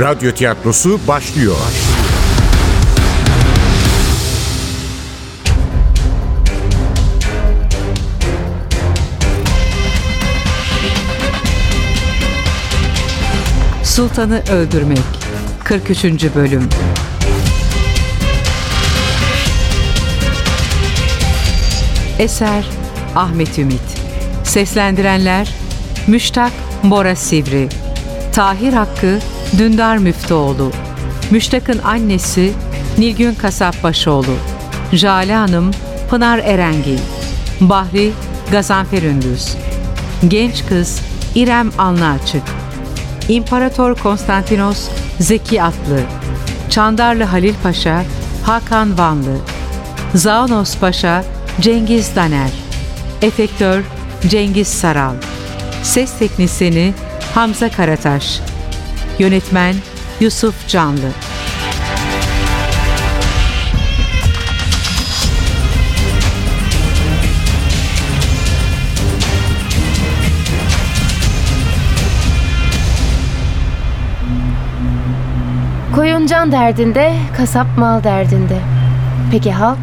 Radyo tiyatrosu başlıyor. Sultanı Öldürmek 43. Bölüm. Eser Ahmet Ümit. Seslendirenler Müştak, Bora Sivri, Tahir Hakkı, Dündar Müftüoğlu, Müştak'ın annesi Nilgün Kasapbaşıoğlu, Jale Hanım, Pınar Erengil, Bahri, Gazanfer Ündüz, genç kız İrem Alnaçık, İmparator Konstantinos Zeki Atlı, Çandarlı Halil Paşa Hakan Vanlı, Zağanos Paşa Cengiz Daner, efektör Cengiz Saral, ses teknisyeni Hamza Karataş, yönetmen Yusuf Canlı. Koyun can derdinde, kasap mal derdinde. Peki halk?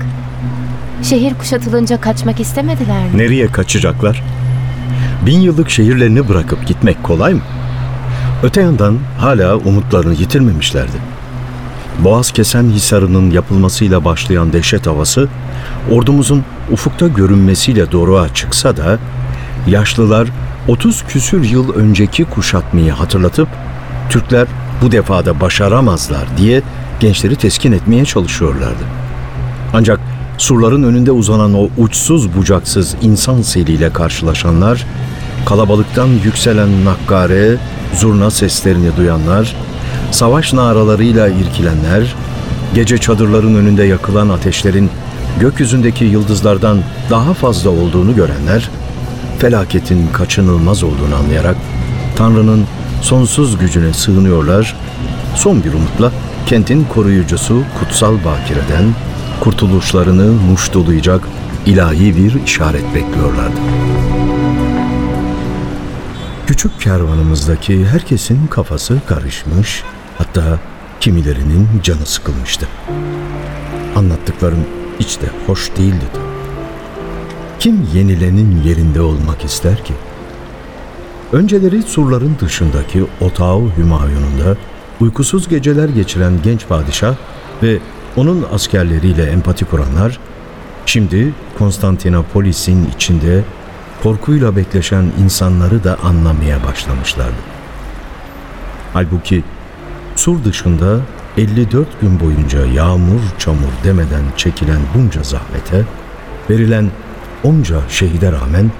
Şehir kuşatılınca kaçmak istemediler mi? Nereye kaçacaklar? 1000 yıllık şehirlerini bırakıp gitmek kolay mı? Öte yandan hala umutlarını yitirmemişlerdi. Boğazkesen Hisarı'nın yapılmasıyla başlayan dehşet havası, ordumuzun ufukta görünmesiyle doruğa çıksa da, yaşlılar 30 küsür yıl önceki kuşatmayı hatırlatıp, Türkler bu defa da başaramazlar diye gençleri teskin etmeye çalışıyorlardı. Ancak surların önünde uzanan o uçsuz bucaksız insan seliyle karşılaşanlar, kalabalıktan yükselen nakkare, zurna seslerini duyanlar, savaş naralarıyla irkilenler, gece çadırların önünde yakılan ateşlerin gökyüzündeki yıldızlardan daha fazla olduğunu görenler, felaketin kaçınılmaz olduğunu anlayarak Tanrı'nın sonsuz gücüne sığınıyorlar, son bir umutla kentin koruyucusu kutsal bakireden kurtuluşlarını muştulayacak ilahi bir işaret bekliyorlardı. Küçük kervanımızdaki herkesin kafası karışmış, hatta kimilerinin canı sıkılmıştı. Anlattıklarım hiç de hoş değildi. Kim yenilenin yerinde olmak ister ki? Önceleri surların dışındaki Otau Hümayun'unda uykusuz geceler geçiren genç padişah ve onun askerleriyle empati kuranlar, şimdi Konstantinopolis'in içinde korkuyla bekleşen insanları da anlamaya başlamışlardı. Halbuki sur dışında 54 gün boyunca yağmur çamur demeden çekilen bunca zahmete, verilen onca şehide rağmen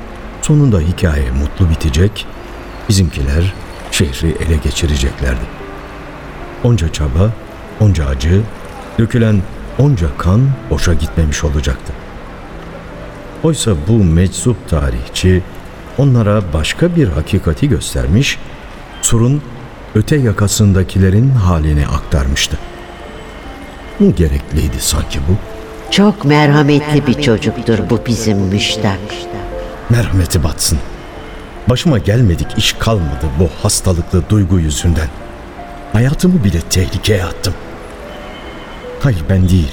sonunda hikaye mutlu bitecek, bizimkiler şehri ele geçireceklerdi. Onca çaba, onca acı, dökülen onca kan boşa gitmemiş olacaktı. Oysa bu meczup tarihçi onlara başka bir hakikati göstermiş, surun öte yakasındakilerin halini aktarmıştı. Ne gerekliydi sanki bu? Çok merhametli bir çocuktur bu bizim Müştak. Merhameti batsın. Başıma gelmedik iş kalmadı bu hastalıklı duygu yüzünden. Hayatımı bile tehlikeye attım. Hayır, ben değil,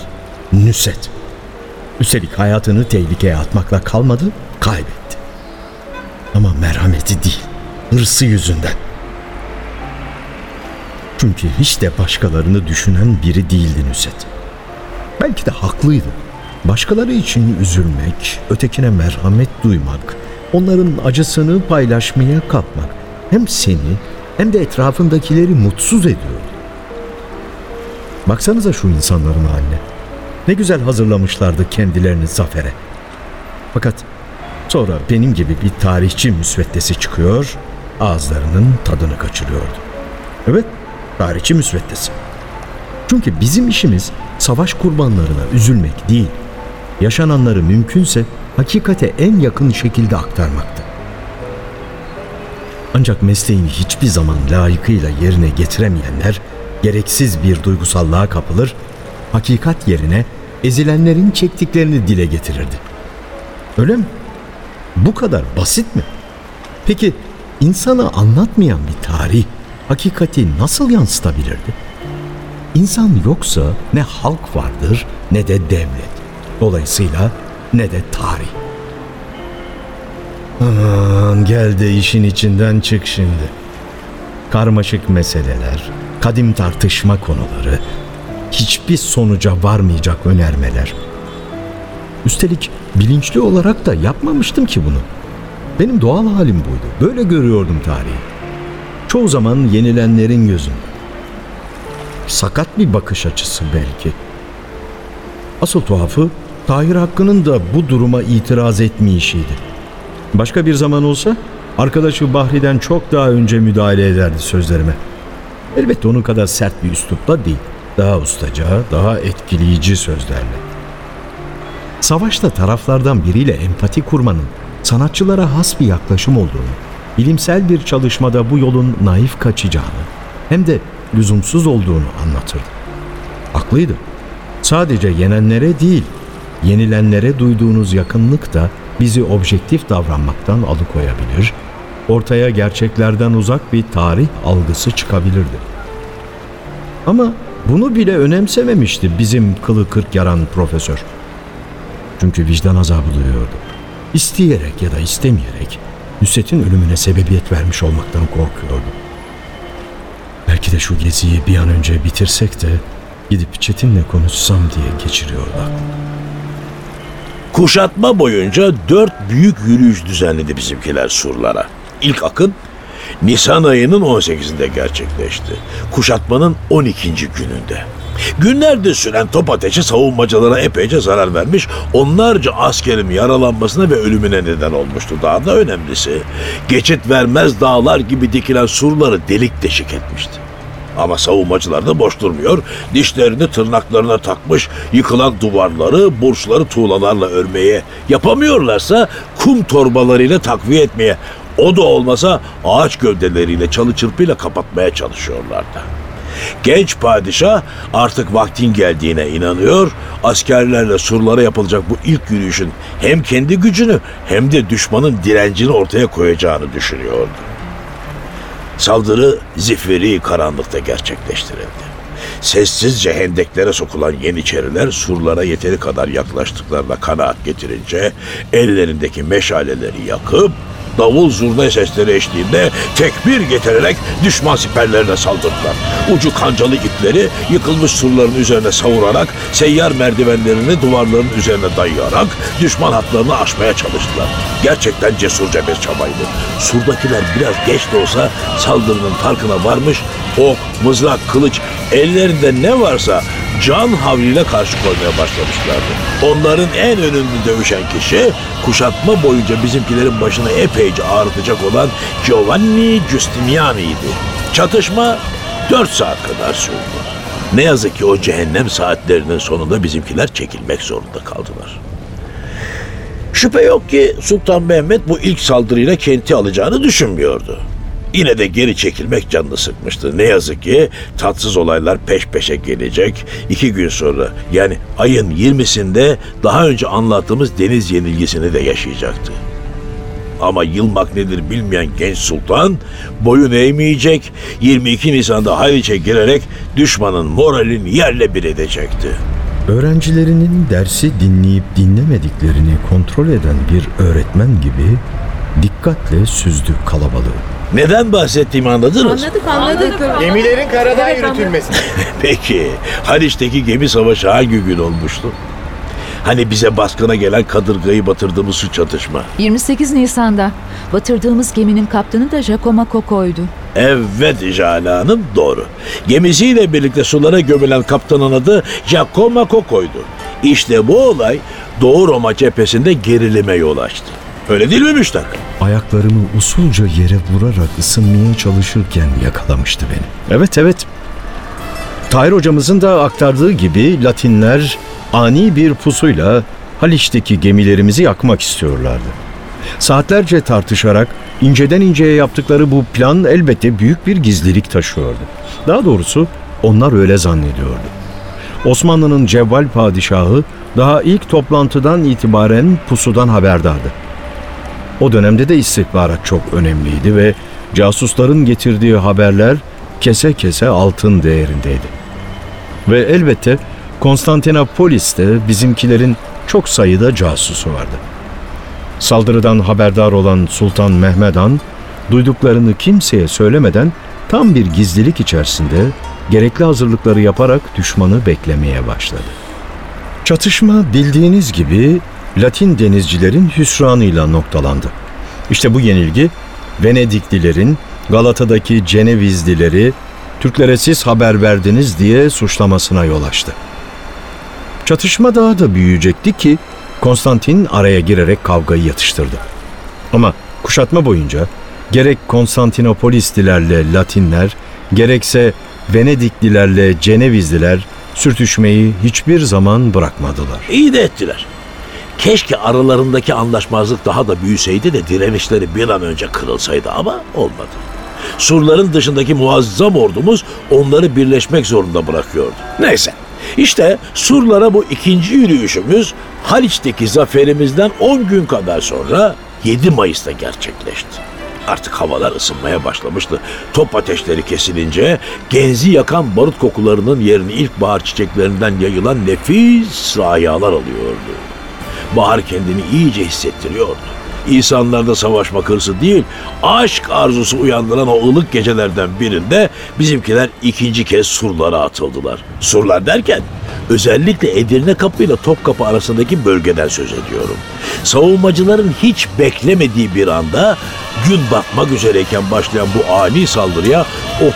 Nüset. Üstelik hayatını tehlikeye atmakla kalmadı, kaybetti. Ama merhameti değil, hırsı yüzünden. Çünkü hiç de başkalarını düşünen biri değildi Nüset. Belki de haklıydı. Başkaları için üzülmek, ötekine merhamet duymak, onların acısını paylaşmaya kalkmak hem seni hem de etrafındakileri mutsuz ediyordu. Baksanıza şu insanların haline. Ne güzel hazırlamışlardı kendilerini zafere. Fakat sonra benim gibi bir tarihçi müsveddesi çıkıyor, ağızlarının tadını kaçırıyordu. Evet, tarihçi müsveddesi. Çünkü bizim işimiz savaş kurbanlarına üzülmek değil, yaşananları mümkünse hakikate en yakın şekilde aktarmaktı. Ancak mesleğini hiçbir zaman layıkıyla yerine getiremeyenler gereksiz bir duygusallığa kapılır, hakikat yerine ezilenlerin çektiklerini dile getirirdi. Öyle mi? Bu kadar basit mi? Peki insana anlatmayan bir tarih, hakikati nasıl yansıtabilirdi? İnsan yoksa ne halk vardır ne de devlet. Dolayısıyla ne de tarih. Aman gel de işin içinden çık şimdi. Karmaşık meseleler, kadim tartışma konuları, hiçbir sonuca varmayacak önermeler. Üstelik bilinçli olarak da yapmamıştım ki bunu. Benim doğal halim buydu. Böyle görüyordum tarihi. Çoğu zaman yenilenlerin gözünde. Sakat bir bakış açısı belki. Asıl tuhafı Tahir Hakkı'nın da bu duruma itiraz etmeyişiydi. Başka bir zaman olsa arkadaşı Bahri'den çok daha önce müdahale ederdi sözlerime. Elbette onun kadar sert bir üslupla değil. Daha ustaca, daha etkileyici sözlerle. Savaşta taraflardan biriyle empati kurmanın sanatçılara has bir yaklaşım olduğunu, bilimsel bir çalışmada bu yolun naif kaçacağını hem de lüzumsuz olduğunu anlatırdı. Haklıydı. Sadece yenenlere değil, yenilenlere duyduğunuz yakınlık da bizi objektif davranmaktan alıkoyabilir, ortaya gerçeklerden uzak bir tarih algısı çıkabilirdi. Ama bunu bile önemsememişti bizim kılı kırk yaran profesör. Çünkü vicdan azabı duyuyordu. İsteyerek ya da istemeyerek Nusret'in ölümüne sebebiyet vermiş olmaktan korkuyordu. Belki de şu geziyi bir an önce bitirsek de gidip Çetin'le konuşsam diye geçiriyordu aklını. Kuşatma boyunca 4 büyük yürüyüş düzenledi bizimkiler surlara. İlk akın Nisan ayının 18'inde gerçekleşti. Kuşatmanın 12. gününde. Günlerdir süren top ateşi savunmacılara epeyce zarar vermiş, onlarca askerin yaralanmasına ve ölümüne neden olmuştu. Daha da önemlisi, geçit vermez dağlar gibi dikilen surları delik deşik etmişti. Ama savunmacılar da boş durmuyor, dişlerini tırnaklarına takmış, yıkılan duvarları, burçları tuğlalarla örmeye, yapamıyorlarsa kum torbalarıyla takviye etmeye, o da olmasa ağaç gövdeleriyle, çalı çırpıyla kapatmaya çalışıyorlardı. Genç padişah artık vaktin geldiğine inanıyor, askerlerle surlara yapılacak bu ilk yürüyüşün hem kendi gücünü hem de düşmanın direncini ortaya koyacağını düşünüyordu. Saldırı zifiri karanlıkta gerçekleştirildi. Sessizce hendeklere sokulan Yeniçeriler surlara yeteri kadar yaklaştıklarına kanaat getirince ellerindeki meşaleleri yakıp davul zurna sesleri eşliğinde tekbir getirerek düşman siperlerine saldırdılar. Ucu kancalı ipleri yıkılmış surların üzerine savurarak, seyyar merdivenlerini duvarların üzerine dayayarak düşman hatlarını aşmaya çalıştılar. Gerçekten cesurca bir çabaydı. Surdakiler biraz geç de olsa saldırının farkına varmış, ok, mızrak, kılıç, ellerinde ne varsa can havliyle karşı koymaya başlamışlardı. Onların en önünde dövüşen kişi, kuşatma boyunca bizimkilerin başına epeyce ağrıtacak olan Giovanni Giustiniani'ydi. Çatışma 4 saat kadar sürdü. Ne yazık ki o cehennem saatlerinin sonunda bizimkiler çekilmek zorunda kaldılar. Şüphe yok ki Sultan Mehmet bu ilk saldırıyla kenti alacağını düşünmüyordu. Yine de geri çekilmek canını sıkmıştı. Ne yazık ki tatsız olaylar peş peşe gelecek. 2 gün sonra, yani ayın 20'sinde daha önce anlattığımız deniz yenilgisini de yaşayacaktı. Ama yılmak nedir bilmeyen genç sultan boyun eğmeyecek, 22 Nisan'da Haliç'e girerek düşmanın moralini yerle bir edecekti. Öğrencilerinin dersi dinleyip dinlemediklerini kontrol eden bir öğretmen gibi dikkatle süzdü kalabalığı. Neden bahsettiğimi anladınız? Anladık. Gemilerin karadan yürütülmesi. Peki, Haliç'teki gemi savaşı hangi gün olmuştu? Hani bize baskına gelen kadırgayı batırdığımız şu çatışma. 28 Nisan'da batırdığımız geminin kaptanı da Giacomo Coco'ydu. Evet Jale Hanım, doğru. Gemisiyle birlikte sulara gömülen kaptanın adı Giacomo Coco'ydu. İşte bu olay Doğu Roma cephesinde gerilime yol açtı. Öyle değil mi Müştak? Ayaklarımı usulca yere vurarak ısınmaya çalışırken yakalamıştı beni. Evet. Tahir hocamızın da aktardığı gibi Latinler ani bir pusuyla Haliç'teki gemilerimizi yakmak istiyorlardı. Saatlerce tartışarak inceden inceye yaptıkları bu plan elbette büyük bir gizlilik taşıyordu. Daha doğrusu onlar öyle zannediyordu. Osmanlı'nın cevval padişahı daha ilk toplantıdan itibaren pusudan haberdardı. O dönemde de istihbarat çok önemliydi ve casusların getirdiği haberler kese kese altın değerindeydi. Ve elbette Konstantinopolis'te bizimkilerin çok sayıda casusu vardı. Saldırıdan haberdar olan Sultan Mehmed Han, duyduklarını kimseye söylemeden tam bir gizlilik içerisinde gerekli hazırlıkları yaparak düşmanı beklemeye başladı. Çatışma bildiğiniz gibi Latin denizcilerin hüsranıyla noktalandı. İşte bu yenilgi Venediklilerin Galata'daki Cenevizlileri Türklere siz haber verdiniz diye suçlamasına yol açtı. Çatışma daha da büyüyecekti ki Konstantin araya girerek kavgayı yatıştırdı. Ama kuşatma boyunca gerek Konstantinopolislilerle Latinler, gerekse Venediklilerle Cenevizliler sürtüşmeyi hiçbir zaman bırakmadılar. İyi de ettiler. Keşke aralarındaki anlaşmazlık daha da büyüseydi de direnişleri bir an önce kırılsaydı ama olmadı. Surların dışındaki muazzam ordumuz onları birleşmek zorunda bırakıyordu. Neyse, işte surlara bu ikinci yürüyüşümüz Haliç'teki zaferimizden 10 gün kadar sonra 7 Mayıs'ta gerçekleşti. Artık havalar ısınmaya başlamıştı. Top ateşleri kesilince genzi yakan barut kokularının yerini ilkbahar çiçeklerinden yayılan nefis rayalar alıyordu. Bahar kendini iyice hissettiriyordu. İnsanlarda savaşma hırsı değil, aşk arzusu uyandıran o ılık gecelerden birinde bizimkiler ikinci kez surlara atıldılar. Surlar derken özellikle Edirnekapı ile Topkapı arasındaki bölgeden söz ediyorum. Savunmacıların hiç beklemediği bir anda gün batmak üzereyken başlayan bu ani saldırıya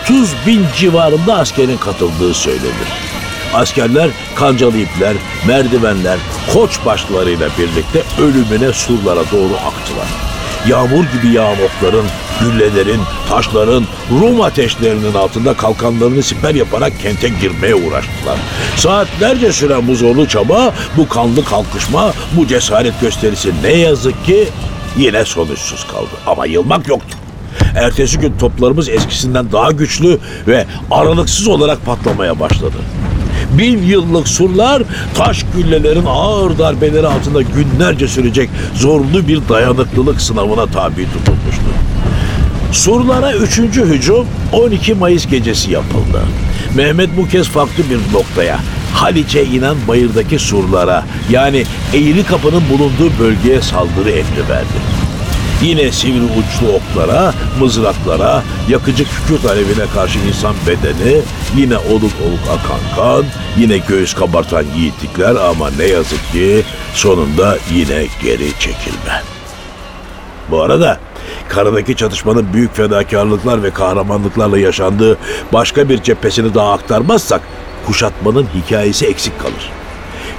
30 bin civarında askerin katıldığı söylenir. Askerler kancalı ipler, merdivenler, koçbaşlarıyla birlikte ölümüne surlara doğru aktılar. Yağmur gibi yağan okların, güllelerin, taşların, Rum ateşlerinin altında kalkanlarını siper yaparak kente girmeye uğraştılar. Saatlerce süren bu zorlu çaba, bu kanlı kalkışma, bu cesaret gösterisi ne yazık ki yine sonuçsuz kaldı. Ama yılmak yoktu. Ertesi gün toplarımız eskisinden daha güçlü ve aralıksız olarak patlamaya başladı. 1000 yıllık surlar taş güllelerin ağır darbeleri altında günlerce sürecek zorlu bir dayanıklılık sınavına tabi tutulmuştu. Surlara 3. hücum 12 Mayıs gecesi yapıldı. Mehmet bu kez farklı bir noktaya, Haliç'e inen bayırdaki surlara, yani Eğrikapı'nın bulunduğu bölgeye saldırı emri verdi. Yine sivri uçlu oklara, mızraklara, yakıcı kükürt alevine karşı insan bedeni, yine oluk oluk akan kan, yine göğüs kabartan yiğitlikler ama ne yazık ki sonunda yine geri çekilme. Bu arada karadaki çatışmanın büyük fedakarlıklar ve kahramanlıklarla yaşandığı başka bir cephesini daha aktarmazsak kuşatmanın hikayesi eksik kalır.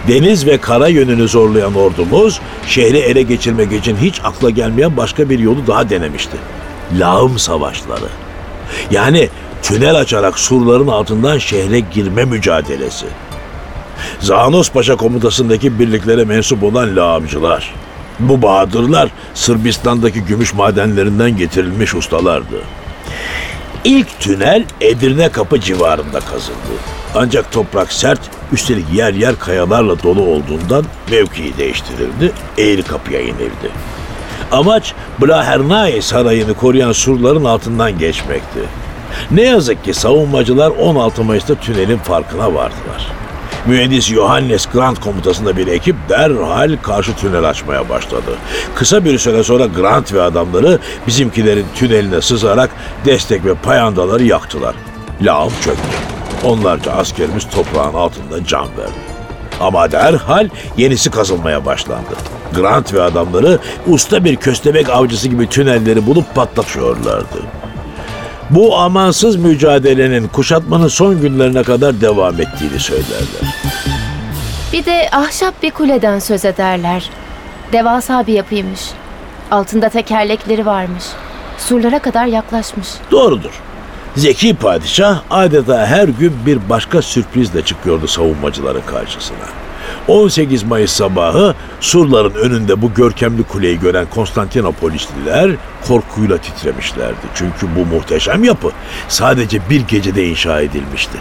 Deniz ve kara yönünü zorlayan ordumuz şehri ele geçirmek için hiç akla gelmeyen başka bir yolu daha denemişti. Lağım savaşları. Yani tünel açarak surların altından şehre girme mücadelesi. Zağanos Paşa komutasındaki birliklere mensup olan lağımcılar. Bu bahadırlar Sırbistan'daki gümüş madenlerinden getirilmiş ustalardı. İlk tünel Edirnekapı civarında kazıldı. Ancak toprak sert, üstelik yer yer kayalarla dolu olduğundan mevkii değiştirildi, Eğrikapı'ya inildi. Amaç Blahernai Sarayı'nı koruyan surların altından geçmekti. Ne yazık ki savunmacılar 16 Mayıs'ta tünelin farkına vardılar. Mühendis Johannes Grant komutasında bir ekip derhal karşı tünel açmaya başladı. Kısa bir süre sonra Grant ve adamları bizimkilerin tüneline sızarak destek ve payandaları yaktılar. Lağım çöktü. Onlarca askerimiz toprağın altında can verdi. Ama derhal yenisi kazılmaya başlandı. Grant ve adamları usta bir köstebek avcısı gibi tünelleri bulup patlatıyorlardı. Bu amansız mücadelenin kuşatmanın son günlerine kadar devam ettiğini söylerler. Bir de ahşap bir kuleden söz ederler. Devasa bir yapıymış. Altında tekerlekleri varmış. Surlara kadar yaklaşmış. Doğrudur. Zeki padişah adeta her gün bir başka sürprizle çıkıyordu savunmacıların karşısına. 18 Mayıs sabahı surların önünde bu görkemli kuleyi gören Konstantinopolisliler korkuyla titremişlerdi. Çünkü bu muhteşem yapı sadece bir gecede inşa edilmişti.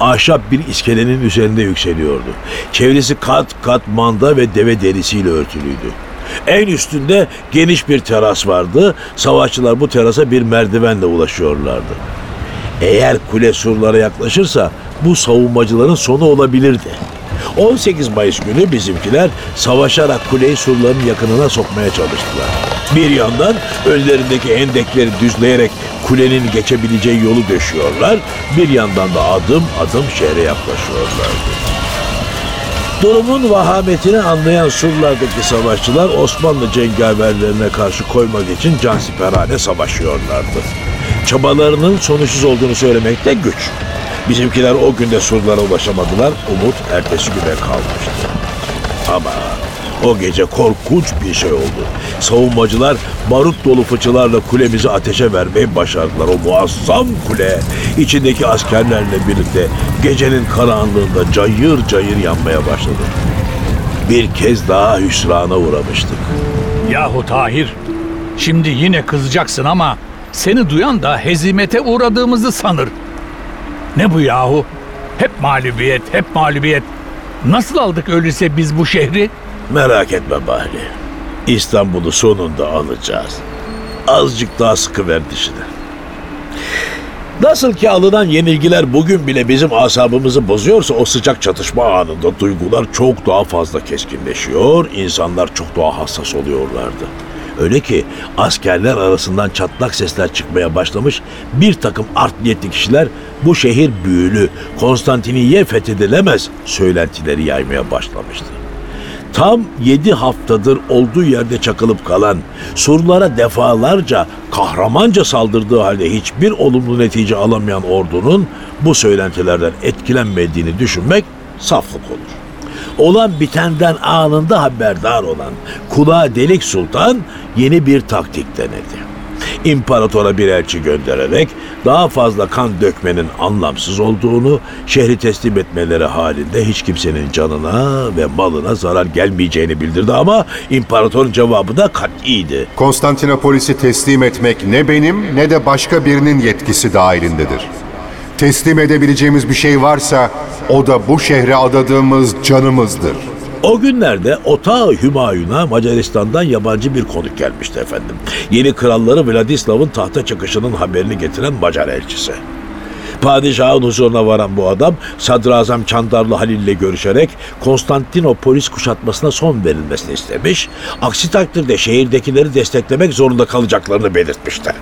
Ahşap bir iskelenin üzerinde yükseliyordu. Çevresi kat kat manda ve deve derisiyle örtülüydü. En üstünde geniş bir teras vardı. Savaşçılar bu terasa bir merdivenle ulaşıyorlardı. Eğer kule surlara yaklaşırsa bu savunmacıların sonu olabilirdi. 18 Mayıs günü bizimkiler savaşarak kuleyi surların yakınına sokmaya çalıştılar. Bir yandan önlerindeki hendekleri düzleyerek kulenin geçebileceği yolu döşüyorlar, bir yandan da adım adım şehre yaklaşıyorlardı. Durumun vahametini anlayan surlardaki savaşçılar Osmanlı cengaverlerine karşı koymak için cansiperane savaşıyorlardı. Çabalarının sonuçsuz olduğunu söylemekte güç. Bizimkiler o gün de surlara ulaşamadılar, umut ertesi güne kalmıştı. Ama o gece korkunç bir şey oldu. Savunmacılar barut dolu fıçılarla kulemizi ateşe vermeyi başardılar. O muazzam kule içindeki askerlerle birlikte gecenin karanlığında cayır cayır yanmaya başladı. Bir kez daha hüsrana uğramıştık. Yahu Tahir, şimdi yine kızacaksın ama seni duyan da hezimete uğradığımızı sanır. Ne bu yahu? Hep mağlubiyet, hep mağlubiyet. Nasıl aldık öyleyse biz bu şehri? Merak etme Bahri. İstanbul'u sonunda alacağız. Azıcık daha sıkıver dişini. Nasıl ki alınan yenilgiler bugün bile bizim asabımızı bozuyorsa o sıcak çatışma anında duygular çok daha fazla keskinleşiyor, insanlar çok daha hassas oluyorlardı. Öyle ki askerler arasından çatlak sesler çıkmaya başlamış, bir takım art niyetli kişiler bu şehir büyülü, Konstantiniye fethedilemez söylentileri yaymaya başlamıştı. Tam 7 haftadır olduğu yerde çakılıp kalan, surlara defalarca kahramanca saldırdığı halde hiçbir olumlu netice alamayan ordunun bu söylentilerden etkilenmediğini düşünmek saflık olur. Olan bitenden anında haberdar olan kulağa delik sultan yeni bir taktik denedi. İmparatora bir elçi göndererek daha fazla kan dökmenin anlamsız olduğunu, şehri teslim etmeleri halinde hiç kimsenin canına ve malına zarar gelmeyeceğini bildirdi ama imparatorun cevabı da kat'iydi. Konstantinopolis'i teslim etmek ne benim ne de başka birinin yetkisi dahilindedir. Teslim edebileceğimiz bir şey varsa o da bu şehre adadığımız canımızdır. O günlerde Otau Hümayun'a Macaristan'dan yabancı bir konuk gelmişti efendim. Yeni kralları Vladislav'ın tahta çıkışının haberini getiren Macar elçisi. Padişahın huzuruna varan bu adam Sadrazam Çandarlı Halil ile görüşerek Konstantinopolis kuşatmasına son verilmesini istemiş, aksi takdirde şehirdekileri desteklemek zorunda kalacaklarını belirtmişti.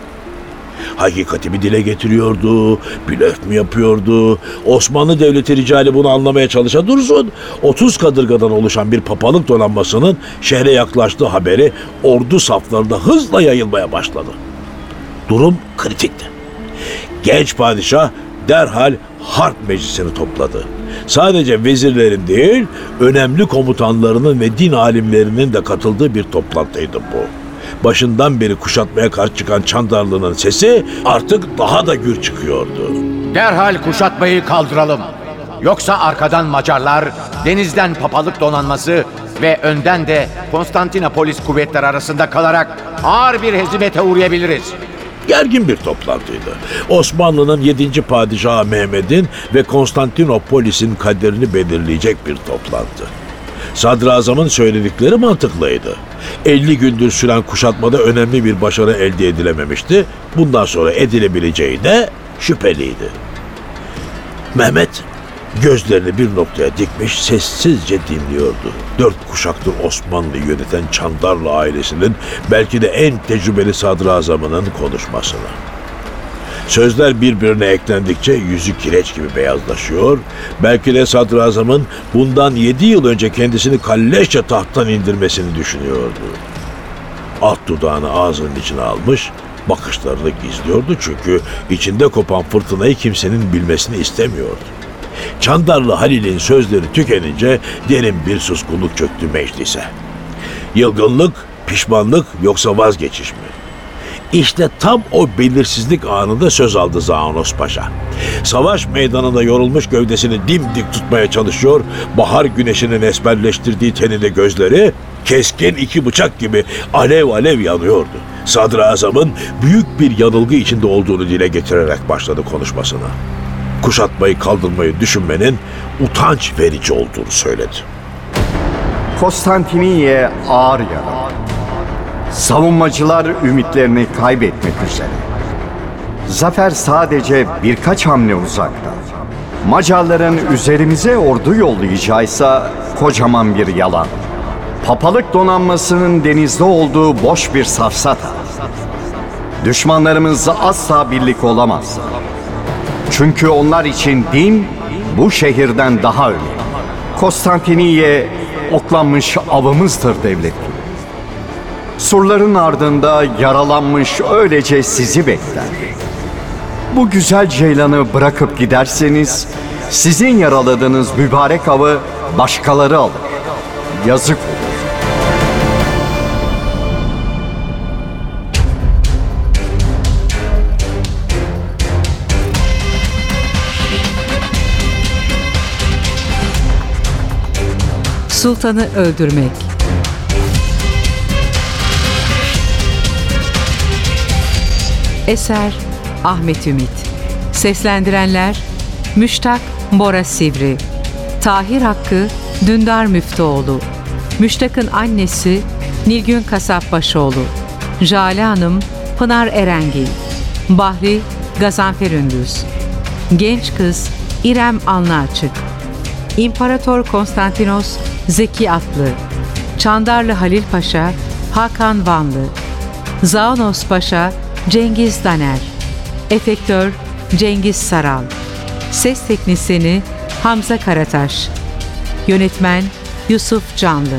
Hakikati mi dile getiriyordu, blöf mü yapıyordu? Osmanlı Devleti ricali bunu anlamaya çalışa dursun. 30 kadırgadan oluşan bir papalık donanmasının şehre yaklaştığı haberi ordu saflarında hızla yayılmaya başladı. Durum kritikti. Genç padişah derhal harp meclisini topladı. Sadece vezirlerin değil, önemli komutanlarının ve din alimlerinin de katıldığı bir toplantıydı bu. Başından beri kuşatmaya karşı çıkan Çandarlı'nın sesi artık daha da gür çıkıyordu. Derhal kuşatmayı kaldıralım. Yoksa arkadan Macarlar, denizden papalık donanması ve önden de Konstantinopolis kuvvetleri arasında kalarak ağır bir hezimete uğrayabiliriz. Gergin bir toplantıydı. Osmanlı'nın 7. Padişahı Mehmet'in ve Konstantinopolis'in kaderini belirleyecek bir toplantı. Sadrazamın söyledikleri mantıklıydı. 50 gündür süren kuşatmada önemli bir başarı elde edilememişti. Bundan sonra edilebileceği de şüpheliydi. Mehmet gözlerini bir noktaya dikmiş sessizce dinliyordu. 4 kuşaktır Osmanlı'yı yöneten Çandarlı ailesinin belki de en tecrübeli sadrazamının konuşmasını. Sözler birbirine eklendikçe yüzü kireç gibi beyazlaşıyor. Belki de sadrazamın bundan 7 yıl önce kendisini kalleşçe tahttan indirmesini düşünüyordu. Alt dudağını ağzının içine almış, bakışlarını gizliyordu çünkü içinde kopan fırtınayı kimsenin bilmesini istemiyordu. Çandarlı Halil'in sözleri tükenince derin bir suskunluk çöktü meclise. Yılgınlık, pişmanlık yoksa vazgeçiş mi? İşte tam o belirsizlik anında söz aldı Zağanos Paşa. Savaş meydanında yorulmuş gövdesini dimdik tutmaya çalışıyor, bahar güneşinin esmerleştirdiği teninde gözleri keskin 2 bıçak gibi alev alev yanıyordu. Sadrazamın büyük bir yanılgı içinde olduğunu dile getirerek başladı konuşmasına. Kuşatmayı kaldırmayı düşünmenin utanç verici olduğunu söyledi. Konstantiniye ağır yaralı. Savunmacılar ümitlerini kaybetmek üzere. zafer sadece birkaç hamle uzakta. Macarların üzerimize ordu yollayacağıysa kocaman bir yalan. Papalık donanmasının denizde olduğu boş bir safsata. Düşmanlarımız asla birlik olamaz. Çünkü onlar için din bu şehirden daha önemli. Konstantiniye oklanmış avımızdır devlet. Surların ardında yaralanmış öylece sizi bekler. Bu güzel ceylanı bırakıp giderseniz sizin yaraladığınız mübarek avı başkaları alır. Yazık olur. Sultanı Öldürmek. Eser Ahmet Ümit. Seslendirenler Müştak, Bora Sivri, Tahir Hakkı, Dündar Müftüoğlu, Müştak'ın annesi Nilgün Kasapbaşıoğlu, Jale Hanım, Pınar Erengil, Bahri, Gazanfer Ündüz, Genç Kız İrem Alnaçık, İmparator Konstantinos Zeki Atlı, Çandarlı Halil Paşa Hakan Vanlı, Zağanos Paşa Cengiz Daner, Efektör Cengiz Saral, Ses Teknisini Hamza Karataş, Yönetmen Yusuf Canlı.